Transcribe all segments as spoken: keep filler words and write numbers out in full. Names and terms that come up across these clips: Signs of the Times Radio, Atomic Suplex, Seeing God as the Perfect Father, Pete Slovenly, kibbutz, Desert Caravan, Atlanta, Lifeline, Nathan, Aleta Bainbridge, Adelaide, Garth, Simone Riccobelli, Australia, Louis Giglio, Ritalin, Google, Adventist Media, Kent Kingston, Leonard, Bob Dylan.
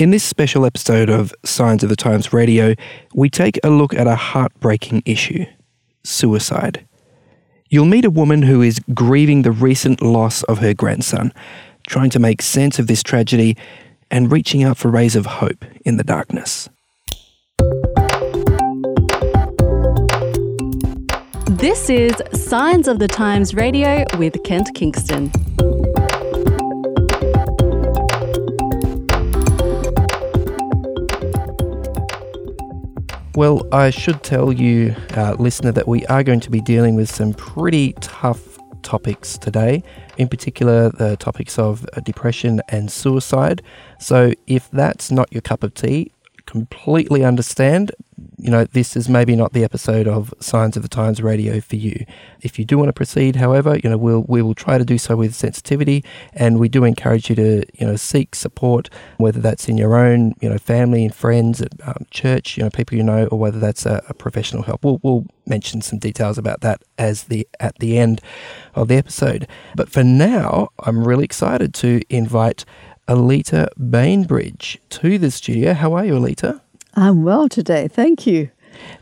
In this special episode of Signs of the Times Radio, we take a look at a heartbreaking issue, suicide. You'll meet a woman who is grieving the recent loss of her grandson, trying to make sense of this tragedy and reaching out for rays of hope in the darkness. This is Signs of the Times Radio with Kent Kingston. Well, I should tell you, uh, listener, that we are going to be dealing with some pretty tough topics today, in particular the topics of depression and suicide. So if that's not your cup of tea, completely understand. You know, this is maybe not the episode of Signs of the Times Radio for you. If you do want to proceed, however, you know, we'll, we will try to do so with sensitivity, and we do encourage you to, you know, seek support, whether that's in your own, you know, family and friends, at um, church, you know, people you know, or whether that's a, a professional help. We'll, we'll mention some details about that as the at the end of the episode. But for now, I'm really excited to invite Aleta Bainbridge to the studio. How are you, Aleta? I'm well today, thank you.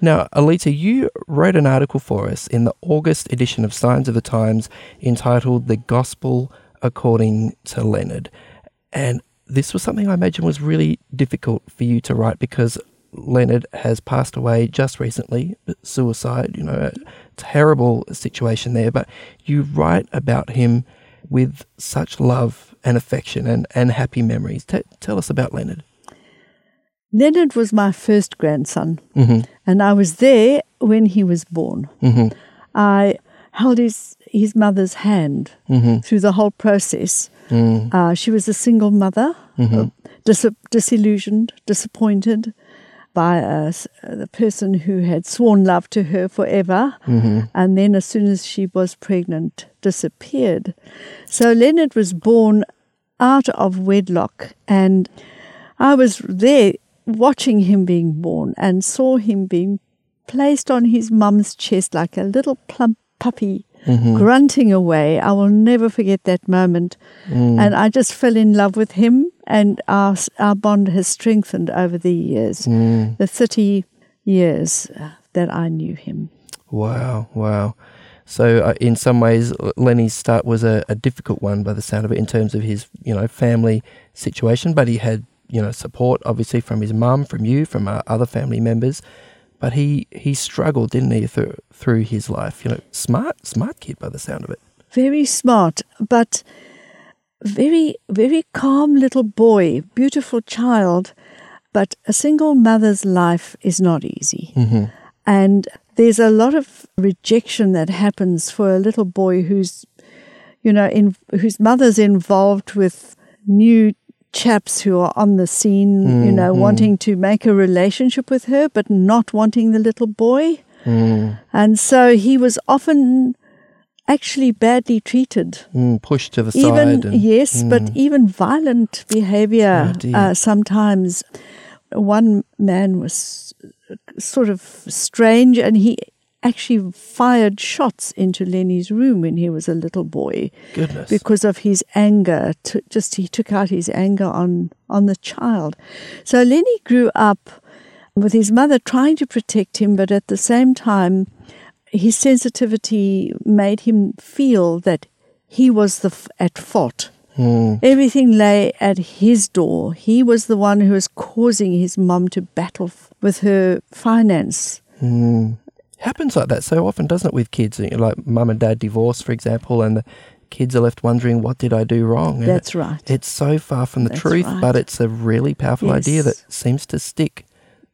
Now, Aleta, you wrote an article for us in the August edition of Signs of the Times entitled The Gospel According to Leonard. And this was something I imagine was really difficult for you to write because Leonard has passed away just recently, suicide, you know, a terrible situation there. But you write about him with such love and affection and, and happy memories. T- tell us about Leonard. Leonard was my first grandson, mm-hmm. and I was there when he was born. Mm-hmm. I held his, his mother's hand mm-hmm. through the whole process. Mm. Uh, she was a single mother, mm-hmm. dis- disillusioned, disappointed by a, a person who had sworn love to her forever, mm-hmm. and then as soon as she was pregnant, disappeared. So Leonard was born out of wedlock, and I was there watching him being born and saw him being placed on his mum's chest like a little plump puppy, mm-hmm. grunting away. I will never forget that moment. Mm. And I just fell in love with him, and our, our bond has strengthened over the years, mm. the thirty years that I knew him. Wow, wow. So uh, in some ways, Lenny's start was a, a difficult one by the sound of it in terms of his, you know, family situation, but he had, you know, support obviously from his mum, from you, from uh, other family members, but he, he struggled, didn't he, through, through his life? You know, smart, smart kid by the sound of it. Very smart, but very, very calm little boy, beautiful child, but a single mother's life is not easy. Mm-hmm. And there's a lot of rejection that happens for a little boy who's, you know, in whose mother's involved with new chaps who are on the scene, mm, you know, mm. wanting to make a relationship with her but not wanting the little boy. Mm. And so he was often actually badly treated. Mm, pushed to the side. Even, and, yes, mm. but even violent behaviour oh, uh, sometimes. One man was sort of strange, and he actually fired shots into Lenny's room when he was a little boy. Goodness. Because of his anger. T- just he took out his anger on, on the child. So Lenny grew up with his mother trying to protect him, but at the same time, his sensitivity made him feel that he was the f- at fault. Mm. Everything lay at his door. He was the one who was causing his mum to battle f- with her finance. Mm. Happens like that so often, doesn't it, with kids? Like mum and dad divorce, for example, and the kids are left wondering, what did I do wrong? And That's right. It, it's so far from the That's truth, right. but it's a really powerful yes. idea that seems to stick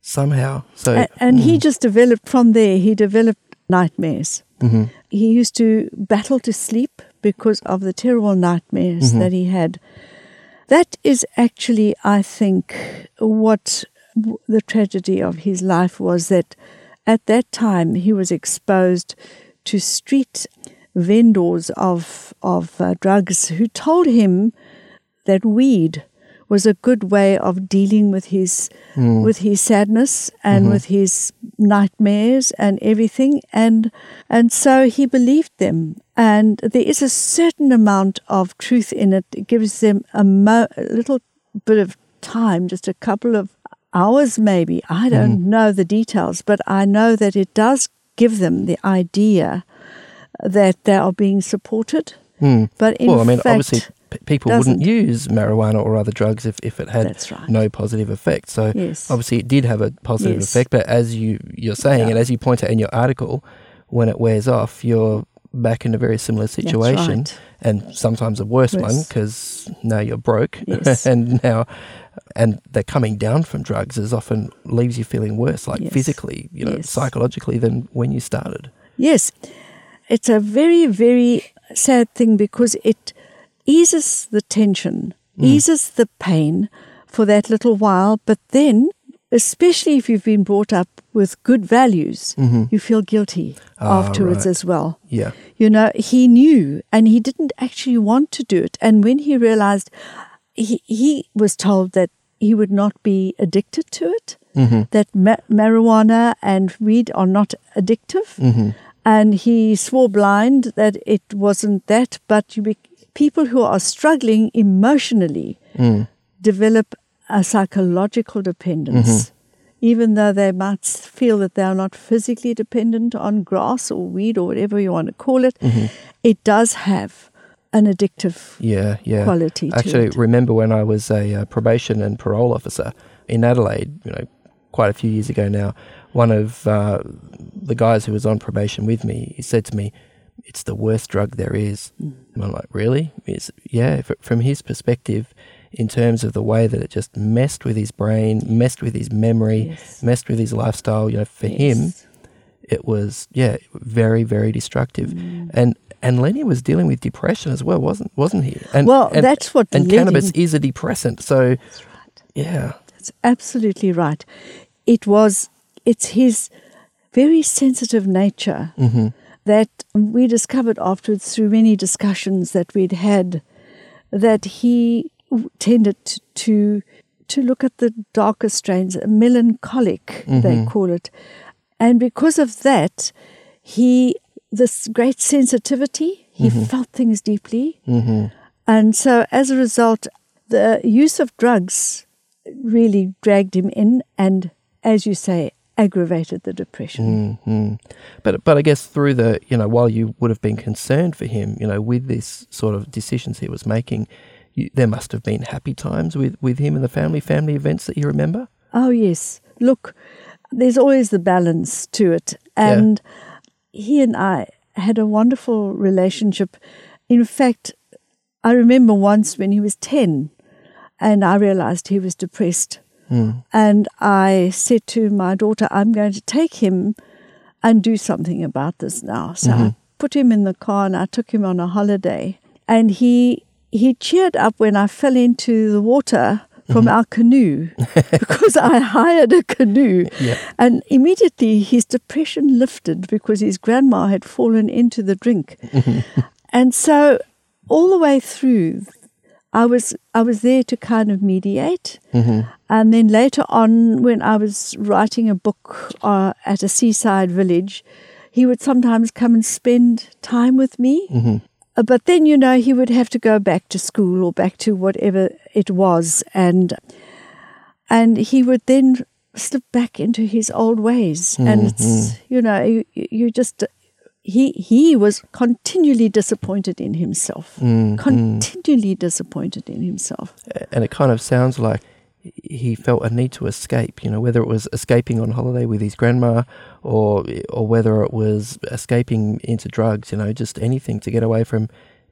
somehow. So, And, and mm. he just developed from there, he developed nightmares. Mm-hmm. He used to battle to sleep because of the terrible nightmares mm-hmm. that he had. That is actually, I think, what the tragedy of his life was, that at that time, he was exposed to street vendors of of uh, drugs who told him that weed was a good way of dealing with his mm. with his sadness and mm-hmm. with his nightmares and everything, and and so he believed them. And there is a certain amount of truth in it. It gives them a, mo- a little bit of time, just a couple of hours maybe. I don't mm. know the details, but I know that it does give them the idea that they are being supported. Mm. But in well, I mean, fact, obviously p- people wouldn't use marijuana or other drugs if, if it had right. no positive effect. So yes. obviously it did have a positive yes. effect, but as you, you're saying, yeah. and as you point out in your article, when it wears off, you're back in a very similar situation, right. and sometimes a worse, worse. one, because now you're broke, yes. and now and the coming down from drugs is often leaves you feeling worse, like yes. physically, you know, yes. psychologically than when you started. Yes, it's a very, very sad thing because it eases the tension, mm. eases the pain for that little while, but then, especially if you've been brought up with good values, mm-hmm. you feel guilty ah, afterwards right. as well. Yeah. You know, he knew and he didn't actually want to do it. And when he realized, he, he was told that he would not be addicted to it, mm-hmm. that ma- marijuana and weed are not addictive. Mm-hmm. And he swore blind that it wasn't that, but you be- people who are struggling emotionally mm. develop a psychological dependence. Mm-hmm. Even though they might feel that they are not physically dependent on grass or weed or whatever you want to call it, mm-hmm. it does have an addictive yeah, yeah. quality to it. Actually, remember when I was a uh, probation and parole officer in Adelaide, you know, quite a few years ago now, one of uh, the guys who was on probation with me, he said to me, "It's the worst drug there is." Mm. And I'm like, "Really?" It's, yeah, f- from his perspective, in terms of the way that it just messed with his brain, messed with his memory, yes. messed with his lifestyle. You know, for yes. him, it was yeah, very, very destructive. Mm. And and Lenny was dealing with depression as well, wasn't wasn't he? And, well, and, that's what. And Lenny, cannabis is a depressant, so that's right. yeah, that's absolutely right. It was. It's his very sensitive nature mm-hmm. that we discovered afterwards through many discussions that we'd had that he tended to, to to look at the darker strains, melancholic, mm-hmm. they call it. And because of that, he, this great sensitivity, he mm-hmm. felt things deeply. Mm-hmm. And so as a result, the use of drugs really dragged him in and, as you say, aggravated the depression. Mm-hmm. But but I guess through the, you know, while you would have been concerned for him, you know, with this sort of decisions he was making, you, there must have been happy times with, with him and the family, family events that you remember? Oh, yes. Look, there's always the balance to it. And yeah. he and I had a wonderful relationship. In fact, I remember once when he was ten and I realized he was depressed. Mm. And I said to my daughter, "I'm going to take him and do something about this now." So mm-hmm. I put him in the car and I took him on a holiday. And he... He cheered up when I fell into the water from mm-hmm. our canoe because I hired a canoe. Yep. And immediately his depression lifted because his grandma had fallen into the drink. And so all the way through, I was I was there to kind of mediate. Mm-hmm. And then later on when I was writing a book uh, at a seaside village, he would sometimes come and spend time with me. Mm-hmm. But then, you know, he would have to go back to school or back to whatever it was. And and he would then slip back into his old ways. Mm-hmm. And, it's, you know, you, you just, he he was continually disappointed in himself, mm-hmm. continually disappointed in himself. And it kind of sounds like he felt a need to escape, you know, whether it was escaping on holiday with his grandma or or whether it was escaping into drugs, you know, just anything to get away from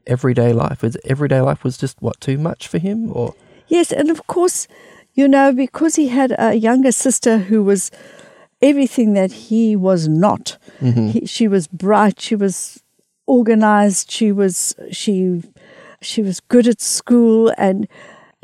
everyday life. Everyday life was just, what, too much for him? Or yes, and of course, you know, because he had a younger sister who was everything that he was not. Mm-hmm. He, she was bright, she was organized, she was she she was good at school, and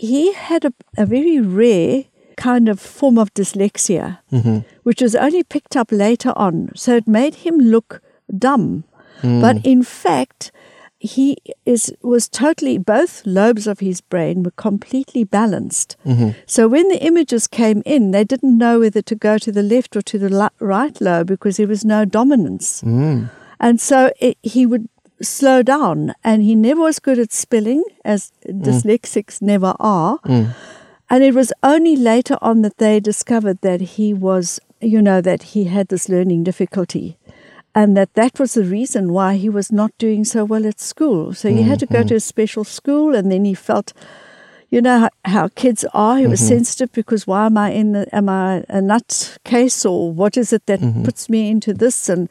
he had a, a very rare kind of form of dyslexia, mm-hmm. which was only picked up later on. So it made him look dumb. Mm. But in fact, he is was totally, both lobes of his brain were completely balanced. Mm-hmm. So when the images came in, they didn't know whether to go to the left or to the li- right lobe because there was no dominance. Mm. And so it, he would slow down, and he never was good at spelling, as mm. dyslexics never are. Mm. And it was only later on that they discovered that he was, you know, that he had this learning difficulty, and that that was the reason why he was not doing so well at school. So he mm-hmm. had to go to a special school, and then he felt, you know, how, how kids are. He was mm-hmm. sensitive because why am I in? The, am I a nut case, or what is it that mm-hmm. puts me into this? And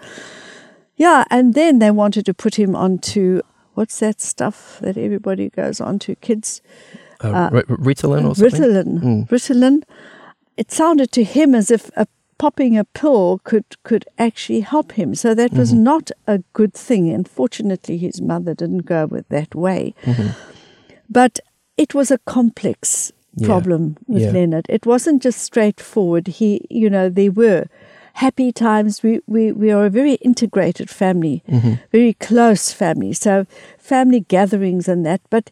yeah, and then they wanted to put him onto what's that stuff that everybody goes onto, kids. Uh, uh, R- Ritalin or something? Ritalin. Mm. Ritalin. It sounded to him as if a, popping a pill could, could actually help him. So that mm-hmm. was not a good thing. And fortunately, his mother didn't go with that way. Mm-hmm. But it was a complex yeah. problem with yeah. Leonard. It wasn't just straightforward. He, you know, there were happy times. We, we, we are a very integrated family, mm-hmm. very close family. So family gatherings and that. But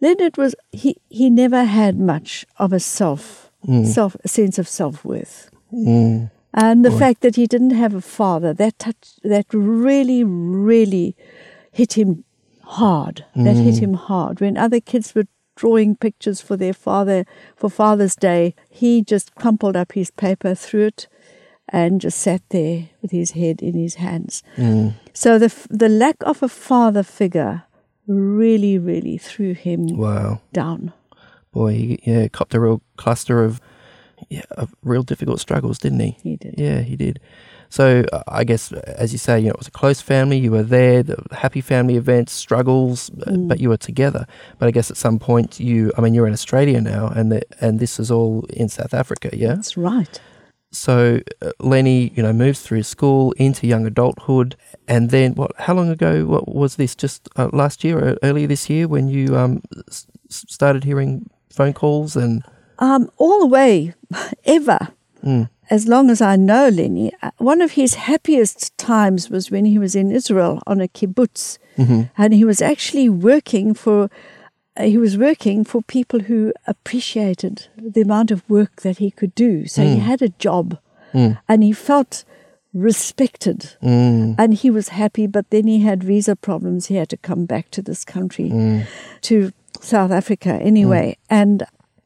Leonard was, he, he never had much of a self, mm. self a sense of self-worth. Mm. And the Boy. fact that he didn't have a father, that touched, that really, really hit him hard. Mm. That hit him hard. When other kids were drawing pictures for their father, for Father's Day, he just crumpled up his paper, threw it, and just sat there with his head in his hands. Mm. So the the lack of a father figure really, really threw him wow. down. Boy, he yeah, copped a real cluster of yeah, of real difficult struggles, didn't he? He did. Yeah, he did. So uh, I guess, as you say, you know, it was a close family. You were there, the happy family events, struggles, mm. but you were together. But I guess at some point, you, I mean, you're in Australia now, and the, and this is all in South Africa, yeah? That's right. So uh, Lenny, you know, moves through school into young adulthood, and then what? How long ago? What was this? Just uh, last year, or earlier this year, when you um s- started hearing phone calls and um all the way ever mm. as long as I know Lenny. One of his happiest times was when he was in Israel on a kibbutz, mm-hmm. and he was actually working for. He was working for people who appreciated the amount of work that he could do. So mm. he had a job mm. and he felt respected mm. and he was happy. But then he had visa problems. He had to come back to this country, mm. to South Africa anyway. Mm. And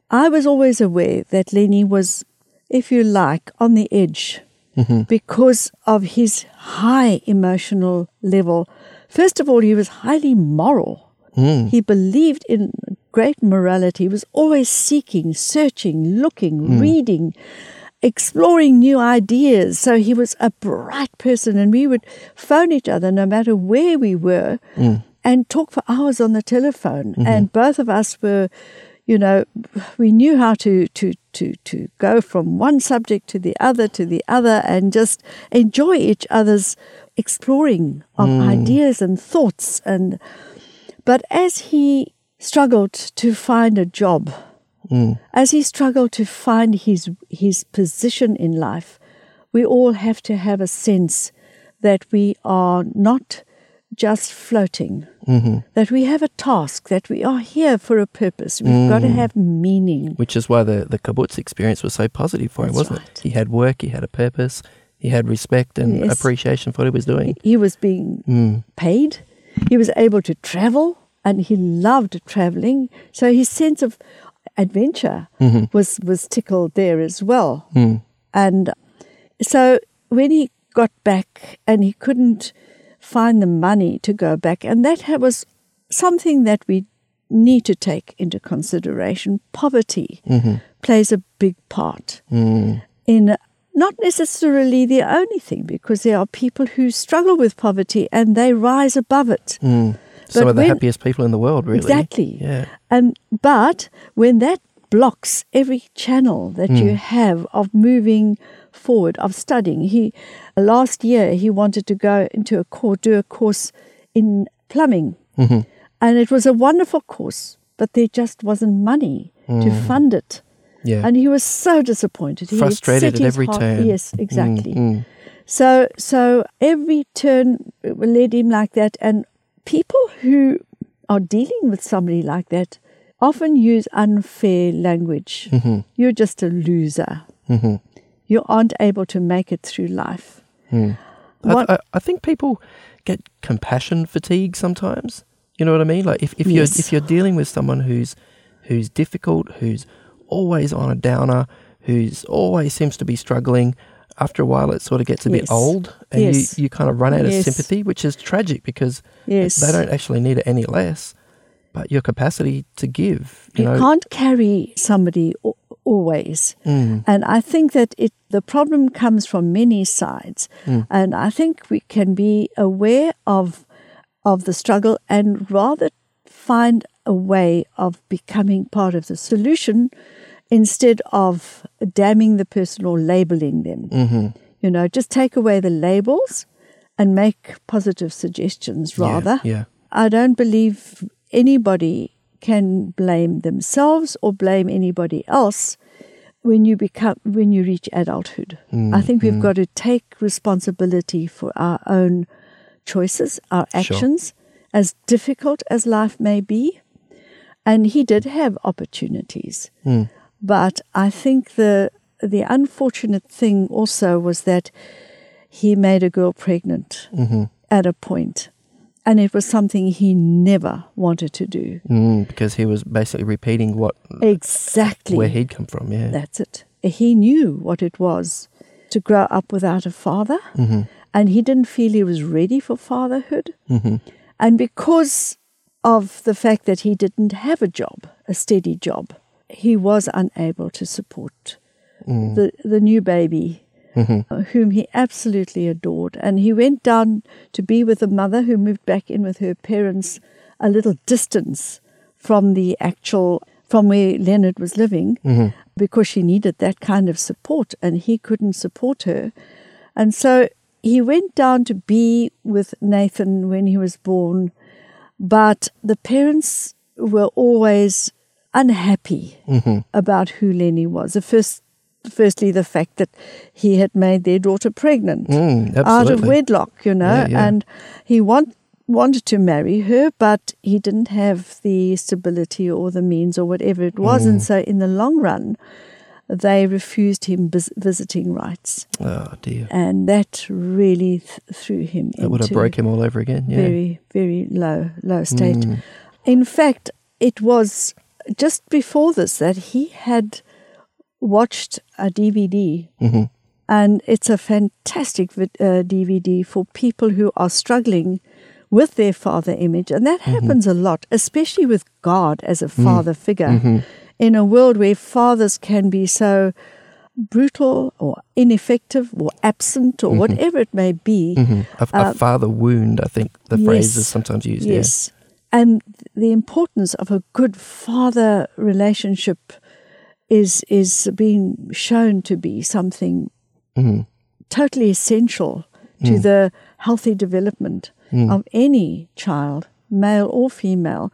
I was always aware that Lenny was, if you like, on the edge mm-hmm. because of his high emotional level. First of all, he was highly moral. Mm. He believed in great morality. He was always seeking, searching, looking, mm. reading, exploring new ideas. So he was a bright person, and we would phone each other no matter where we were mm. and talk for hours on the telephone. Mm-hmm. And both of us were, you know, we knew how to, to, to, to go from one subject to the other to the other and just enjoy each other's exploring of mm. ideas and thoughts and... But as he struggled to find a job, mm. as he struggled to find his his position in life, we all have to have a sense that we are not just floating, mm-hmm. that we have a task, that we are here for a purpose. We've mm. got to have meaning. Which is why the, the kibbutz experience was so positive for him, That's wasn't right. it? He had work, he had a purpose, he had respect and yes. appreciation for what he was doing. He, he was being mm. paid. He was able to travel, and he loved traveling. So his sense of adventure mm-hmm. was, was tickled there as well. Mm. And so when he got back and he couldn't find the money to go back, and that was something that we need to take into consideration. Poverty mm-hmm. plays a big part mm. in not necessarily the only thing, because there are people who struggle with poverty and they rise above it. Mm. Some of the when, happiest people in the world, really. Exactly. Yeah. And, but when that blocks every channel that mm. you have of moving forward, of studying, he last year he wanted to go into a course, do a course in plumbing. Mm-hmm. And it was a wonderful course, but there just wasn't money mm. to fund it. Yeah. And he was so disappointed. He Frustrated at every heart, turn. Yes, exactly. Mm, mm. So so every turn led him like that. And people who are dealing with somebody like that often use unfair language. Mm-hmm. You're just a loser. Mm-hmm. You aren't able to make it through life. Mm. What, I, I, I think people get compassion fatigue sometimes. You know what I mean? Like if, if yes. you're if you're dealing with someone who's who's difficult, who's always on a downer, who's always seems to be struggling, after a while it sort of gets a yes. bit old and yes. you, you kind of run out yes. of sympathy, which is tragic because yes. they don't actually need it any less, but your capacity to give. You, you know, can't carry somebody always. Mm. And I think that it the problem comes from many sides. Mm. And I think we can be aware of of the struggle and rather find a way of becoming part of the solution instead of damning the person or labeling them. Mm-hmm. You know, just take away the labels and make positive suggestions rather. Yeah, yeah. I don't believe anybody can blame themselves or blame anybody else when you become when you reach adulthood. Mm-hmm. I think we've got to take responsibility for our own choices, our actions, sure. as difficult as life may be. And he did have opportunities. Mm. But I think the the unfortunate thing also was that he made a girl pregnant mm-hmm. at a point, and it was something he never wanted to do. Mm, because he was basically repeating what exactly where he'd come from. Yeah, that's it. He knew what it was to grow up without a father, mm-hmm. and he didn't feel he was ready for fatherhood, mm-hmm. and because of the fact that he didn't have a job, a steady job. He was unable to support mm. the, the new baby, mm-hmm. whom he absolutely adored. And he went down to be with the mother, who moved back in with her parents a little distance from the actual, from where Leonard was living, mm-hmm. because she needed that kind of support and he couldn't support her. And so he went down to be with Nathan when he was born, but the parents were always unhappy mm-hmm. about who Lenny was. The first, firstly, the fact that he had made their daughter pregnant mm, out of wedlock, you know, yeah, yeah. and he want, wanted to marry her, but he didn't have the stability or the means or whatever it was. Mm. And so in the long run, they refused him bis- visiting rights. Oh, dear. And that really th- threw him that into... That would have broke him all over again, yeah. Very, very low, low state. Mm. In fact, it was... just before this, that he had watched a D V D, mm-hmm. and it's a fantastic uh, D V D for people who are struggling with their father image, and that mm-hmm. happens a lot, especially with God as a father mm. figure, mm-hmm. in a world where fathers can be so brutal or ineffective or absent or mm-hmm. whatever it may be. Mm-hmm. A, uh, a father wound, I think the yes, phrase is sometimes used. Yes. Yeah. And the importance of a good father relationship is is being shown to be something mm. totally essential mm. to the healthy development mm. of any child, male or female.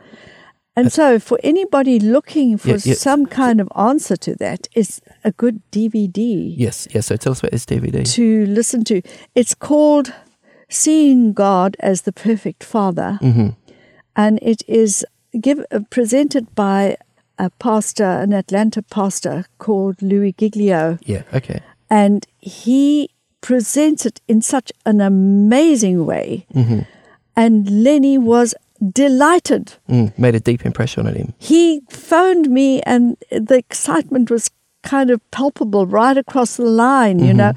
And That's, so for anybody looking for yeah, yeah. some kind of answer to that, it's a good D V D. Yes, yes. So tell us about this D V D. To listen to. It's called Seeing God as the Perfect Father. Mm-hmm. And it is give, uh, presented by a pastor, an Atlanta pastor called Louis Giglio. Yeah, okay. And he presents it in such an amazing way. Mm-hmm. And Lenny was delighted. Mm, made a deep impression on him. He phoned me and the excitement was kind of palpable right across the line, mm-hmm. you know.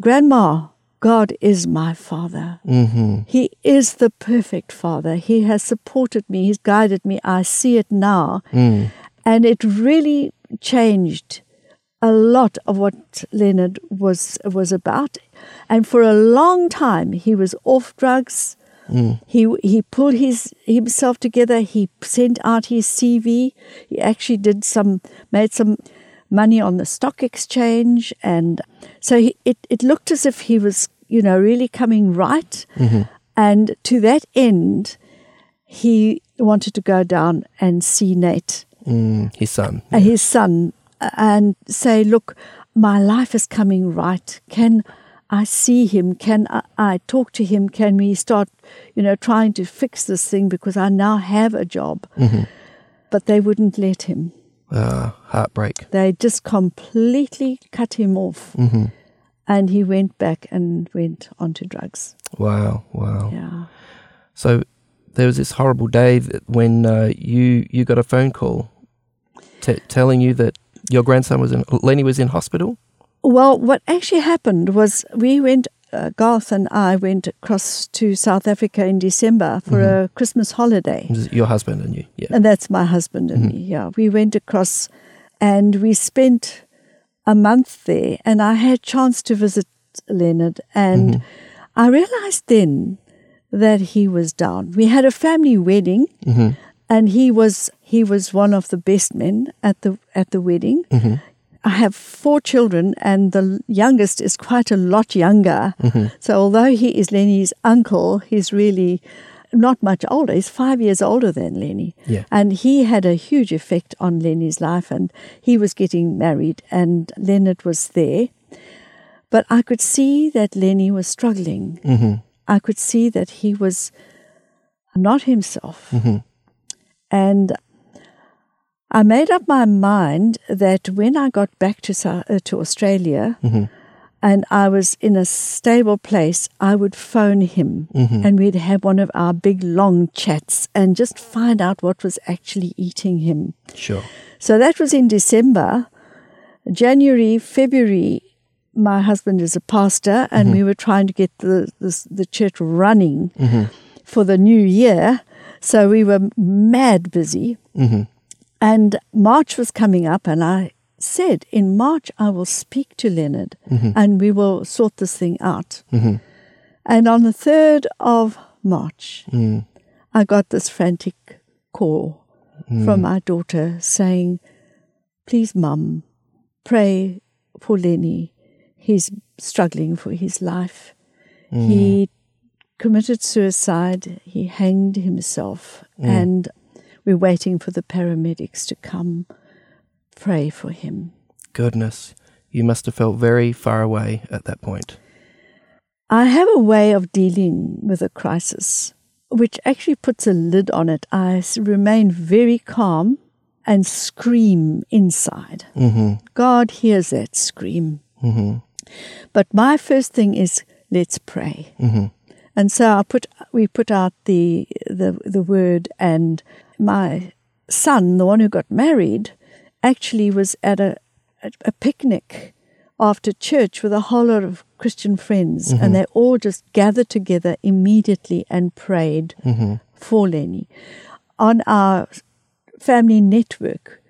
Grandma, God is my father. Mm-hmm. He is the perfect father. He has supported me. He's guided me. I see it now. Mm. And it really changed a lot of what Leonard was was about. And for a long time, he was off drugs. Mm. He he pulled his himself together. He sent out his C V. He actually did some, made some... money on the stock exchange, and so he, it, it looked as if he was, you know, really coming right, mm-hmm. and to that end, he wanted to go down and see Nate, mm, his son, yeah. his son, and say, look, my life is coming right, can I see him, can I, I talk to him, can we start, you know, trying to fix this thing, because I now have a job, mm-hmm. but they wouldn't let him. Uh, heartbreak. They just completely cut him off, mm-hmm. and he went back and went onto drugs. Wow, wow. Yeah. So there was this horrible day that when uh, you you got a phone call t- telling you that your grandson was in, Lenny was in hospital? Well, what actually happened was we went, uh, Garth and I went across to South Africa in December for mm-hmm. a Christmas holiday. Your husband and you, yeah. And that's my husband and mm-hmm. me, yeah. We went across and we spent a month there, and I had a chance to visit Leonard, and mm-hmm. I realized then that he was down. We had a family wedding, mm-hmm. and he was he was one of the best men at the at the wedding. Mm-hmm. I have four children, and the youngest is quite a lot younger. Mm-hmm. So although he is Lenny's uncle, he's really not much older. He's five years older than Lenny. Yeah. And he had a huge effect on Lenny's life, and he was getting married, and Leonard was there. But I could see that Lenny was struggling. Mm-hmm. I could see that he was not himself. Mm-hmm. And I made up my mind that when I got back to uh, to Australia mm-hmm. and I was in a stable place, I would phone him mm-hmm. and we'd have one of our big long chats and just find out what was actually eating him. Sure. So that was in December. January, February, my husband is a pastor and mm-hmm. we were trying to get the, the, the church running mm-hmm. for the new year. So we were mad busy. Mm-hmm. And March was coming up, and I said, in March, I will speak to Leonard, mm-hmm. and we will sort this thing out. Mm-hmm. And on the third of March, mm. I got this frantic call mm. from my daughter saying, please, Mum, pray for Lenny. He's struggling for his life. Mm. He committed suicide. He hanged himself, mm. and we're waiting for the paramedics to come pray for him. Goodness, you must have felt very far away at that point. I have a way of dealing with a crisis, which actually puts a lid on it. I remain very calm and scream inside. Mm-hmm. God hears that scream. Mm-hmm. But my first thing is, let's pray. Mm-hmm. And so I put, we put out the the, the word, and my son, the one who got married, actually was at a, a, a picnic after church with a whole lot of Christian friends, mm-hmm. and they all just gathered together immediately and prayed mm-hmm. for Lenny. On our family network,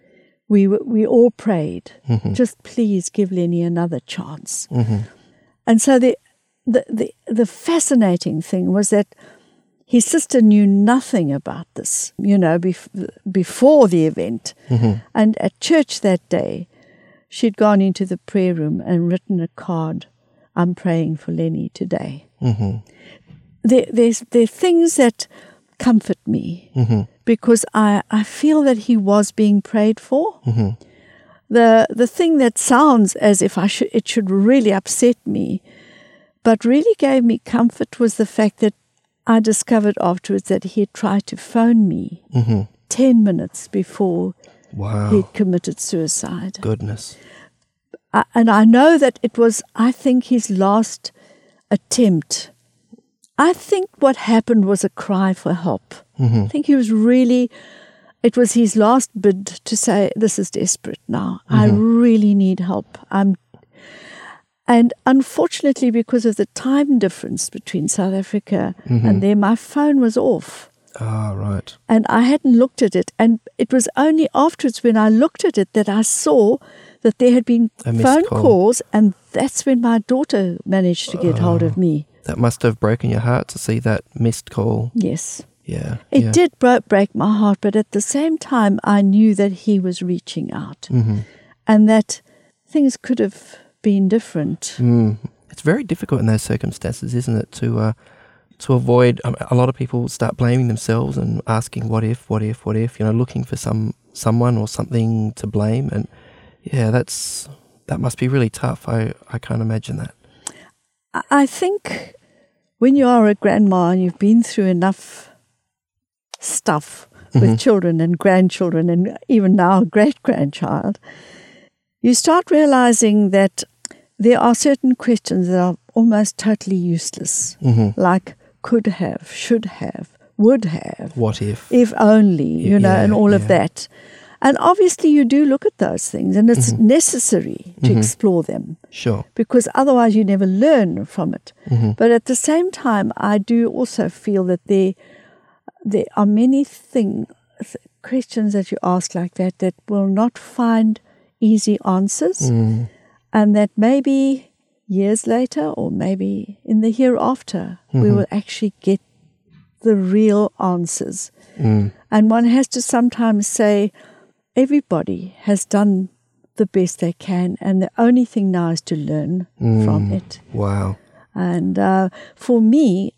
we we all prayed, mm-hmm. just please give Lenny another chance. Mm-hmm. And so the, the the the fascinating thing was that his sister knew nothing about this, you know, bef- before the event. Mm-hmm. And at church that day, she'd gone into the prayer room and written a card, I'm praying for Lenny today. Mm-hmm. There, there's, there are things that comfort me mm-hmm. because I, I feel that he was being prayed for. Mm-hmm. The the thing that sounds as if I should, it should really upset me, but really gave me comfort was the fact that I discovered afterwards that he had tried to phone me mm-hmm. ten minutes before wow. he'd committed suicide. Goodness. I, and I know that it was, I think, his last attempt. I think what happened was a cry for help. Mm-hmm. I think he was really, it was his last bid to say, this is desperate now. Mm-hmm. I really need help. I'm And unfortunately, because of the time difference between South Africa mm-hmm. and there, my phone was off. Ah, right. And I hadn't looked at it. And it was only afterwards when I looked at it that I saw that there had been phone call. calls, and that's when my daughter managed to get oh, hold of me. That must have broken your heart to see that missed call. Yes. Yeah. It yeah. did bro- break my heart, but at the same time, I knew that he was reaching out mm-hmm. and that things could have been different. Mm. It's very difficult in those circumstances, isn't it, to uh, to avoid, um, a lot of people start blaming themselves and asking what if, what if, what if, you know, looking for some someone or something to blame. And yeah, that's that must be really tough. I, I can't imagine that. I think when you are a grandma and you've been through enough stuff mm-hmm. with children and grandchildren and even now a great-grandchild, you start realizing that there are certain questions that are almost totally useless, mm-hmm. like could have, should have, would have. What if? If only, you yeah, know, and all yeah. of that. And obviously you do look at those things, and it's mm-hmm. necessary to mm-hmm. explore them. Sure. Because otherwise you never learn from it. Mm-hmm. But at the same time, I do also feel that there, there are many things, questions that you ask like that that will not find easy answers, mm. and that maybe years later or maybe in the hereafter mm-hmm. we will actually get the real answers. Mm. And one has to sometimes say, everybody has done the best they can, and the only thing now is to learn mm. from it. Wow. And uh, for me,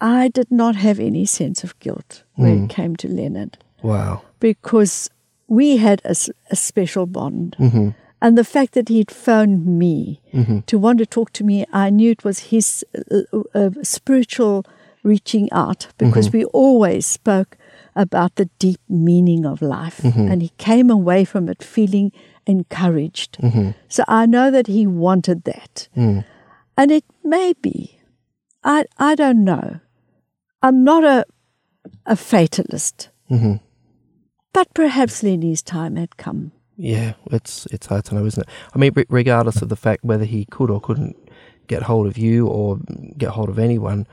I did not have any sense of guilt when mm. it came to Leonard. Wow. Because we had a, a special bond. Mm-hmm. And the fact that he'd phoned me mm-hmm. to want to talk to me, I knew it was his uh, uh, spiritual reaching out, because mm-hmm. we always spoke about the deep meaning of life. Mm-hmm. And he came away from it feeling encouraged. Mm-hmm. So I know that he wanted that. Mm. And it may be, I, I don't know. I'm not a, a fatalist. Mm-hmm. But perhaps Lenny's time had come. Yeah, it's it's hard to know, isn't it? I mean, re- regardless of the fact whether he could or couldn't get hold of you or get hold of anyone,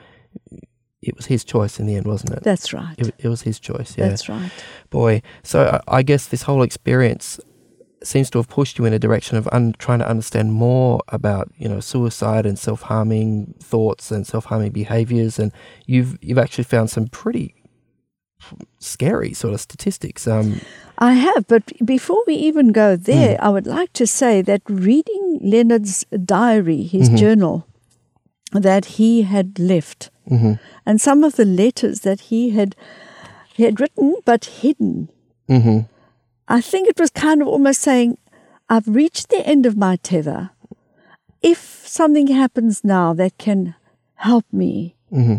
it was his choice in the end, wasn't it? That's right. It, it was his choice, yeah. That's right. Boy, so I, I guess this whole experience seems to have pushed you in a direction of un- trying to understand more about, you know, suicide and self-harming thoughts and self-harming behaviours, and you've you've actually found some pretty scary sort of statistics. Um, I have, but before we even go there, mm. I would like to say that reading Leonard's diary, his mm-hmm. journal that he had left, mm-hmm. and some of the letters that he had he had written but hidden, mm-hmm. I think it was kind of almost saying, I've reached the end of my tether. If something happens now that can help me, mm-hmm.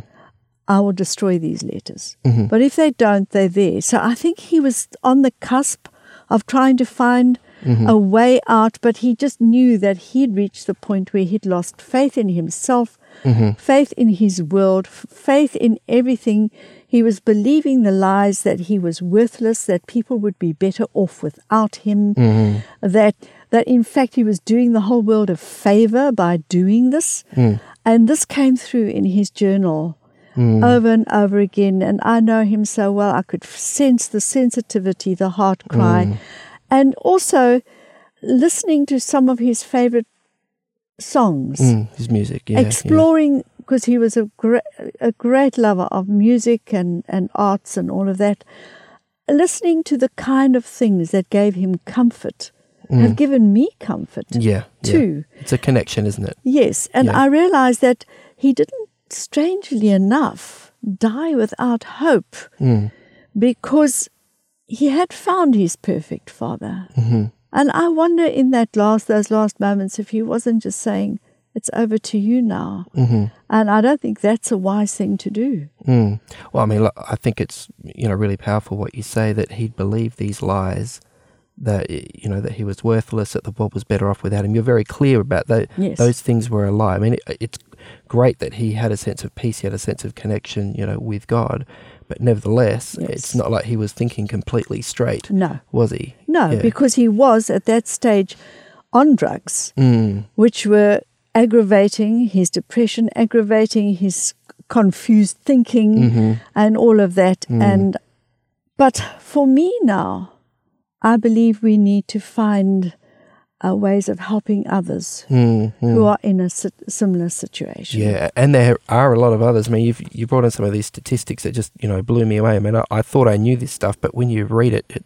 I will destroy these letters. Mm-hmm. But if they don't, they're there. So I think he was on the cusp of trying to find mm-hmm. a way out, but he just knew that he'd reached the point where he'd lost faith in himself, mm-hmm. faith in his world, f- faith in everything. He was believing the lies that he was worthless, that people would be better off without him, mm-hmm. that that in fact he was doing the whole world a favor by doing this. Mm. And this came through in his journal. Mm. Over and over again, and I know him so well. I could sense the sensitivity, the heart cry, mm. and also listening to some of his favorite songs, mm, his music, yeah, exploring, because yeah. he was a great, a great lover of music and, and arts and all of that. Listening to the kind of things that gave him comfort mm. have given me comfort, yeah, too. Yeah. It's a connection, isn't it? Yes, and yeah. I realized that he didn't, strangely enough, die without hope, mm. because he had found his perfect father. Mm-hmm. And I wonder in that last, those last moments, if he wasn't just saying, it's over to you now. Mm-hmm. And I don't think that's a wise thing to do. Mm. Well, I mean, look, I think it's, you know, really powerful what you say, that he'd believed these lies, that, you know, that he was worthless, that the world was better off without him. You're very clear about that. Yes. Those things were a lie. I mean, it, it's great that he had a sense of peace, he had a sense of connection, you know, with God. But nevertheless, yes. it's not like he was thinking completely straight. No. Was he? No, yeah. because he was at that stage on drugs, mm. which were aggravating his depression, aggravating his confused thinking mm-hmm. and all of that. Mm. And but for me now, I believe we need to find Uh, ways of helping others mm, mm. who are in a si- similar situation. Yeah, and there are a lot of others. I mean, you've you brought in some of these statistics that just, you know, blew me away. I mean, I, I thought I knew this stuff, but when you read it, it,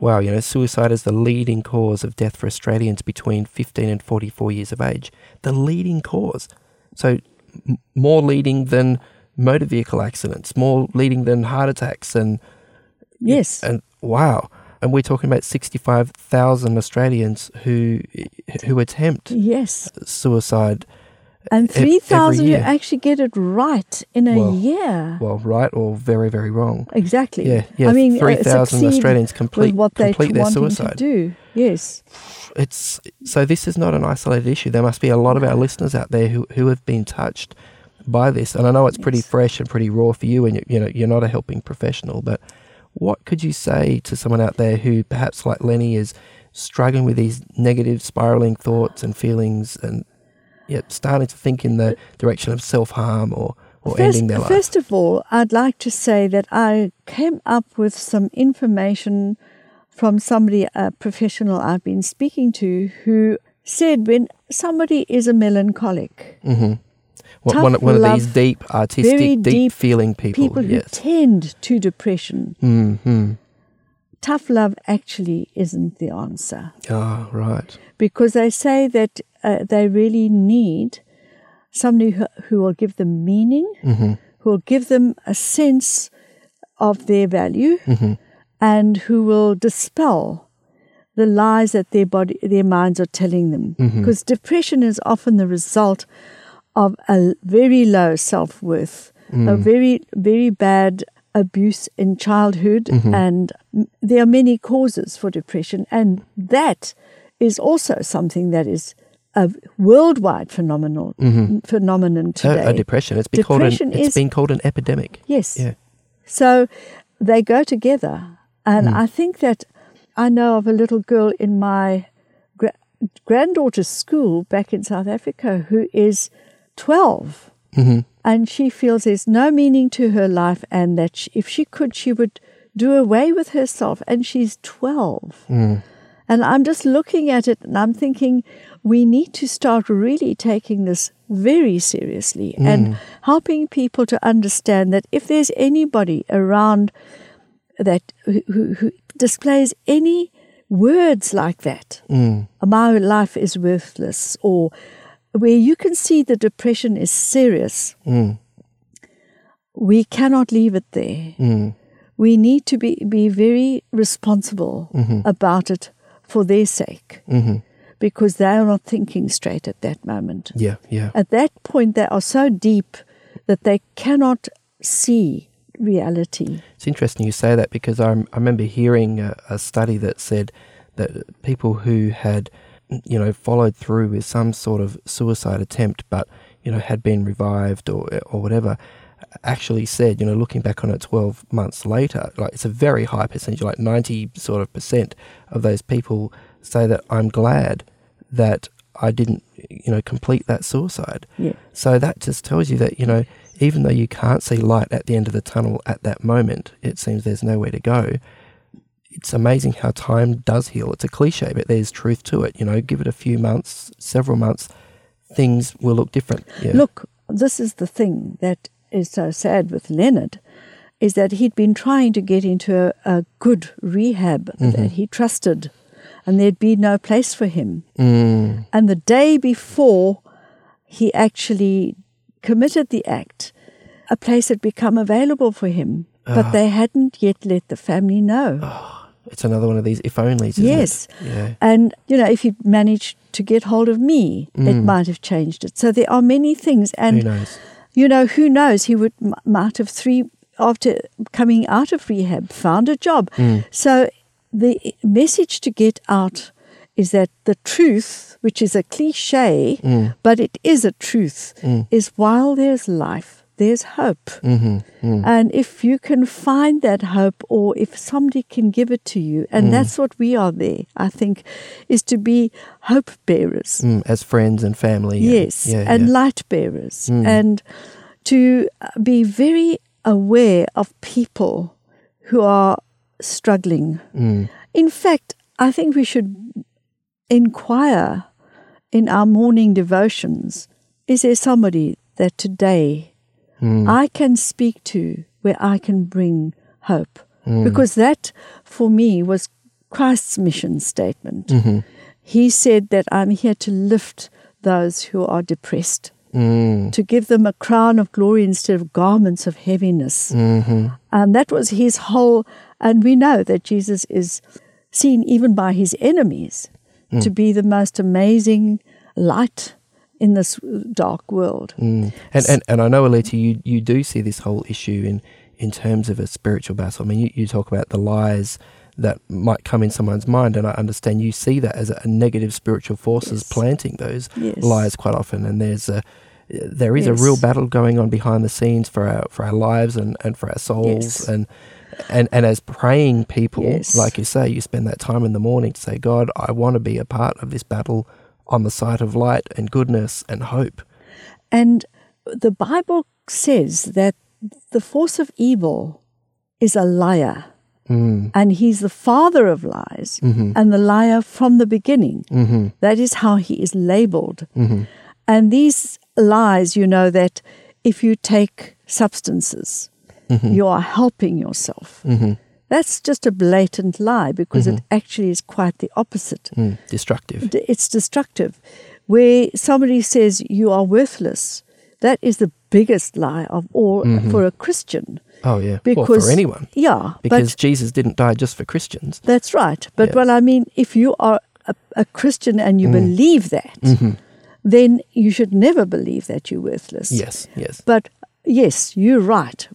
wow, you know, suicide is the leading cause of death for Australians between fifteen and forty-four years of age. The leading cause. So m- more leading than motor vehicle accidents, more leading than heart attacks. And yes. And wow. And we're talking about sixty-five thousand Australians who who attempt yes. suicide. And three thousand who actually get it right in a well, year. Well, right or very, very wrong. Exactly. Yeah, yeah. I mean, three thousand uh, Australians complete, what they complete their suicide. Do. Yes. It's so this is not an isolated issue. There must be a lot of our listeners out there who, who have been touched by this. And I know it's yes. pretty fresh and pretty raw for you, and you, you know, you're not a helping professional, but what could you say to someone out there who perhaps like Lenny is struggling with these negative spiraling thoughts and feelings and yeah, starting to think in the direction of self-harm or, or first, ending their life? First of all, I'd like to say that I came up with some information from somebody, a professional I've been speaking to, who said when somebody is a melancholic, mm-hmm. Tough one, one love, of these deep, artistic, deep, deep feeling people. People who yes. tend to depression. Mm-hmm. Tough love actually isn't the answer. Oh, right. Because they say that uh, they really need somebody who, who will give them meaning, mm-hmm. who will give them a sense of their value, mm-hmm. and who will dispel the lies that their body, their minds are telling them. Mm-hmm. Because depression is often the result of a very low self-worth, mm. a very, very bad abuse in childhood, mm-hmm. and there are many causes for depression, and that is also something that is a worldwide phenomenal mm-hmm. phenomenon today. A, a depression. It's been depression called an, it's is, been called an epidemic. Yes. Yeah. So they go together, and mm. I think that I know of a little girl in my gra- granddaughter's school back in South Africa who is twelve, mm-hmm. and she feels there's no meaning to her life, and that she, if she could, she would do away with herself, and she's twelve. Mm. And I'm just looking at it, and I'm thinking, we need to start really taking this very seriously, mm. and helping people to understand that if there's anybody around that who, who, who displays any words like that, mm. my life is worthless, or where you can see the depression is serious, mm. we cannot leave it there. Mm. We need to be, be very responsible mm-hmm. about it for their sake, mm-hmm. because they are not thinking straight at that moment. Yeah, yeah. At that point, they are so deep that they cannot see reality. It's interesting you say that, because I, I remember hearing a, a study that said that people who had you know, followed through with some sort of suicide attempt, but, you know, had been revived or or whatever, actually said, you know, looking back on it twelve months later, like it's a very high percentage, like ninety sort of percent of those people say that I'm glad that I didn't, you know, complete that suicide. Yeah. So that just tells you that, you know, even though you can't see light at the end of the tunnel at that moment, it seems there's nowhere to go. It's amazing how time does heal. It's a cliche, but there's truth to it. You know, give it a few months, several months, things will look different. Yeah. Look, this is the thing that is so sad with Leonard, is that he'd been trying to get into a, a good rehab mm-hmm. that he trusted, and there'd be no place for him. Mm. And the day before he actually committed the act, a place had become available for him, but oh. they hadn't yet let the family know. Oh. It's another one of these if onlys, isn't yes. it? Yes. Yeah. And, you know, if you managed to get hold of me, mm. it might have changed it. So there are many things. And, who knows? You know, who knows? He would might have, three, after coming out of rehab, found a job. Mm. So the message to get out is that the truth, which is a cliche, mm. but it is a truth, mm. is while there's life, there's hope. Mm-hmm, mm. And if you can find that hope, or if somebody can give it to you, and mm. that's what we are there, I think, is to be hope bearers. Mm, as friends and family. Yes, and, yeah, and yeah. light bearers. Mm. And to be very aware of people who are struggling. Mm. In fact, I think we should inquire in our morning devotions, is there somebody that today Mm. I can speak to, where I can bring hope? Mm. Because that, for me, was Christ's mission statement. Mm-hmm. He said that I'm here to lift those who are depressed, mm. to give them a crown of glory instead of garments of heaviness. Mm-hmm. And that was his whole, and we know that Jesus is seen even by his enemies mm. to be the most amazing light in this dark world. Mm. And, and and I know, Aleta, you, you do see this whole issue in, in terms of a spiritual battle. I mean, you, you talk about the lies that might come in someone's mind, and I understand you see that as a, a negative spiritual forces yes. planting those yes. lies quite often. And there's a, there is yes. a real battle going on behind the scenes for our for our lives and, and for our souls. Yes. And And and as praying people, yes. like you say, you spend that time in the morning to say, God, I want to be a part of this battle on the side of light and goodness and hope. And the Bible says that the force of evil is a liar. Mm. And he's the father of lies, mm-hmm. and the liar from the beginning. Mm-hmm. That is how he is labeled. Mm-hmm. And these lies, you know, that if you take substances, mm-hmm. you are helping yourself. Mm-hmm. That's just a blatant lie, because mm-hmm. it actually is quite the opposite. Mm. Destructive. It's destructive. Where somebody says you are worthless, that is the biggest lie of all mm-hmm. for a Christian. Oh, yeah. Because, or for anyone. Yeah. Because but, Jesus didn't die just for Christians. That's right. But, yeah. well, I mean, if you are a, a Christian and you mm. believe that, mm-hmm. then you should never believe that you're worthless. Yes, yes. But, yes, you're right.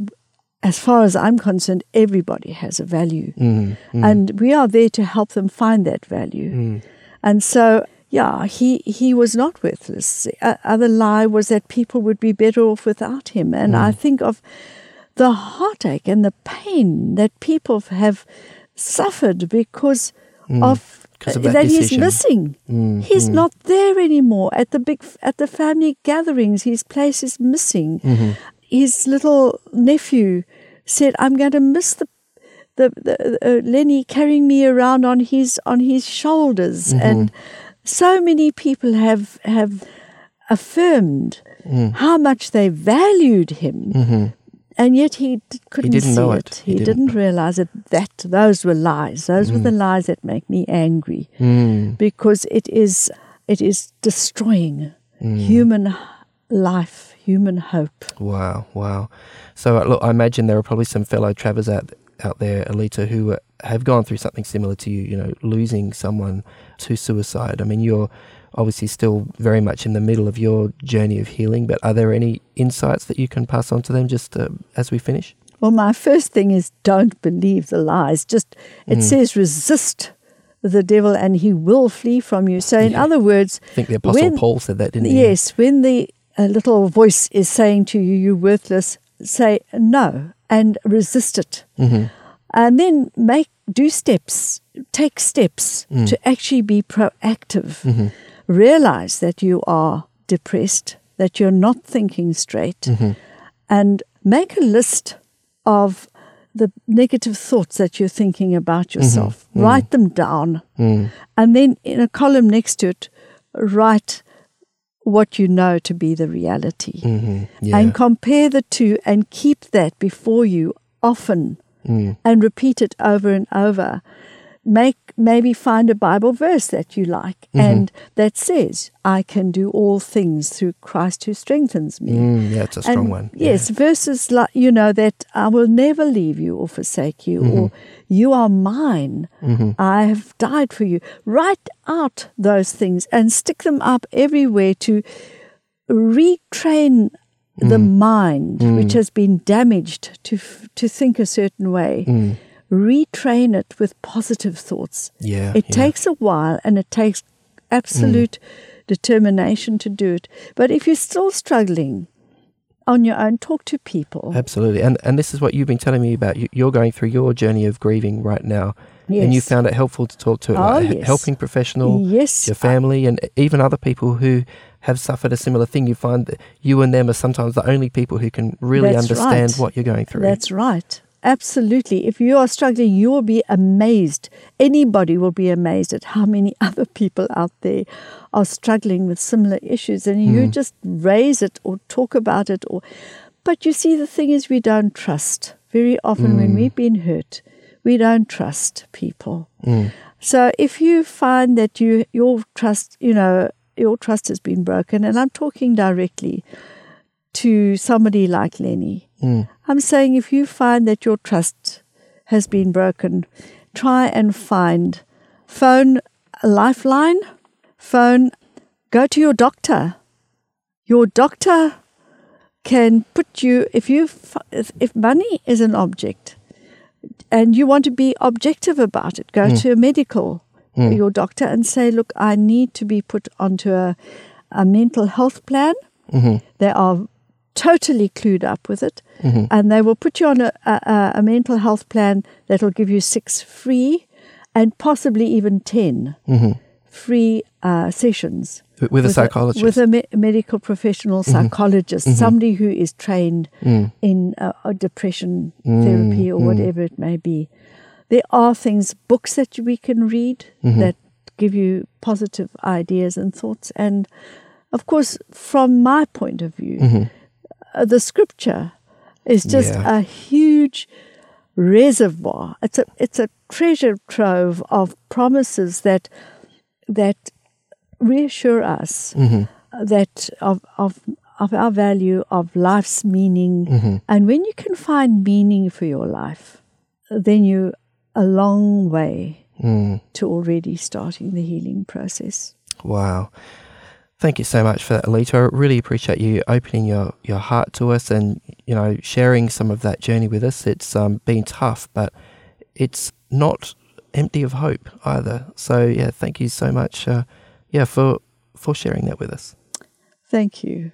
As far as I'm concerned, everybody has a value. Mm, mm. And we are there to help them find that value. Mm. And so... Yeah, he, he was not worthless. Uh, other lie was that people would be better off without him. And mm. I think of the heartache and the pain that people have suffered because mm. of, of that, that he's missing. Mm. He's mm. not there anymore. At the big at the family gatherings, his place is missing. Mm-hmm. His little nephew said, "I'm going to miss the the, the uh, Lenny carrying me around on his on his shoulders," mm-hmm. and. So many people have have affirmed mm. how much they valued him, mm-hmm. and yet he d- couldn't he didn't see know it. it. He, he didn't, didn't realize that, that those were lies. Those mm. were the lies that make me angry, mm. because it is it is destroying mm. human life, human hope. Wow, wow. So uh, look, I imagine there are probably some fellow travelers out out there, Aleta, who uh, have gone through something similar to you, you know, losing someone to suicide. I mean, you're obviously still very much in the middle of your journey of healing, but are there any insights that you can pass on to them just uh, as we finish? Well, my first thing is don't believe the lies. Just, it mm. says resist the devil and he will flee from you. So in yeah. other words... I think the Apostle when, Paul said that, didn't he? Yes, when the uh, little voice is saying to you, you're worthless, say no and resist it. Mm-hmm. And then make do steps, take steps mm. to actually be proactive. Mm-hmm. Realize that you are depressed, that you're not thinking straight, mm-hmm. and make a list of the negative thoughts that you're thinking about yourself. Mm-hmm. Mm-hmm. Write them down, mm. and then in a column next to it, write what you know to be the reality. Mm-hmm. Yeah. And compare the two and keep that before you often. Mm. And repeat it over and over. Make maybe find a Bible verse that you like, mm-hmm. and that says, "I can do all things through Christ who strengthens me." Mm, yeah, it's a strong and, one. Yeah. Yes, verses like, you know, that I will never leave you or forsake you, mm-hmm. or you are mine. Mm-hmm. I have died for you. Write out those things and stick them up everywhere to retrain the mm. mind, mm. which has been damaged to f- to think a certain way, mm. retrain it with positive thoughts. Yeah, it yeah. takes a while and it takes absolute mm. determination to do it. But if you're still struggling on your own, talk to people. Absolutely. And and this is what you've been telling me about. You're going through your journey of grieving right now. Yes. And you found it helpful to talk to oh, like a yes. helping professional, yes. your family, and even other people who have suffered a similar thing. You find that you and them are sometimes the only people who can really That's understand right. what you're going through. That's right. Absolutely. If you are struggling, you will be amazed. Anybody will be amazed at how many other people out there are struggling with similar issues. And you mm. just raise it or talk about it. Or, But you see, the thing is, we don't trust. Very often mm. when we've been hurt, we don't trust people. Mm. So if you find that you your trust, you know, your trust has been broken, and I'm talking directly to somebody like Lenny. Mm. I'm saying if you find that your trust has been broken, try and find, phone a Lifeline, phone, go to your doctor. Your doctor can put you, if you if money is an object and you want to be objective about it, go mm. to a medical Mm. your doctor and say, look, I need to be put onto a, a mental health plan. Mm-hmm. There are totally clued up with it, mm-hmm. and they will put you on a, a, a mental health plan that will give you six free and possibly even ten mm-hmm. free uh, sessions. With, with a psychologist? A, with a me- medical professional psychologist, mm-hmm. somebody who is trained mm. in uh, depression mm. therapy or mm. whatever it may be. There are things, books that we can read mm-hmm. that give you positive ideas and thoughts. And, of course, from my point of view, mm-hmm. uh, the scripture is just yeah. a huge reservoir. It's a it's a treasure trove of promises that that reassure us mm-hmm. that of of of our value, of life's meaning. Mm-hmm. And when you can find meaning for your life, then you're a long way mm. to already starting the healing process. Wow. Thank you so much for that, Aleta. I really appreciate you opening your, your heart to us and, you know, sharing some of that journey with us. It's um, been tough, but it's not empty of hope either. So, yeah, thank you so much, uh, yeah, for, for sharing that with us. Thank you.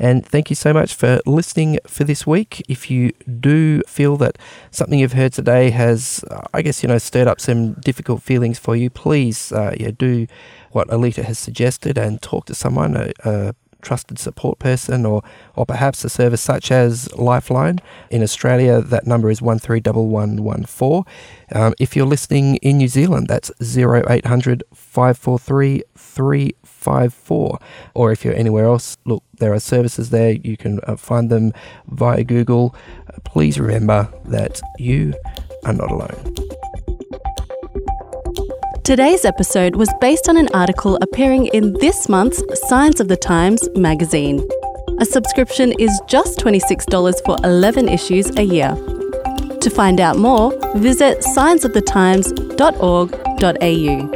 And thank you so much for listening for this week. If you do feel that something you've heard today has, I guess, you know, stirred up some difficult feelings for you, please uh, yeah, do what Aleta has suggested and talk to someone, a, a trusted support person, or or perhaps a service such as Lifeline. In Australia, that number is one three one one one four. Um, if you're listening in New Zealand, that's zero eight hundred five four three three five four. Or if you're anywhere else, look, there are services there. You can uh, find them via Google. Uh, please remember that you are not alone. Today's episode was based on an article appearing in this month's Signs of the Times magazine. A subscription is just twenty-six dollars for eleven issues a year. To find out more, visit signs of the times dot org dot a u.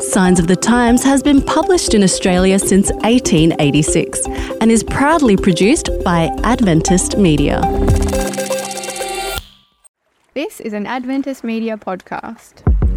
Signs of the Times has been published in Australia since eighteen eighty-six and is proudly produced by Adventist Media. This is an Adventist Media podcast.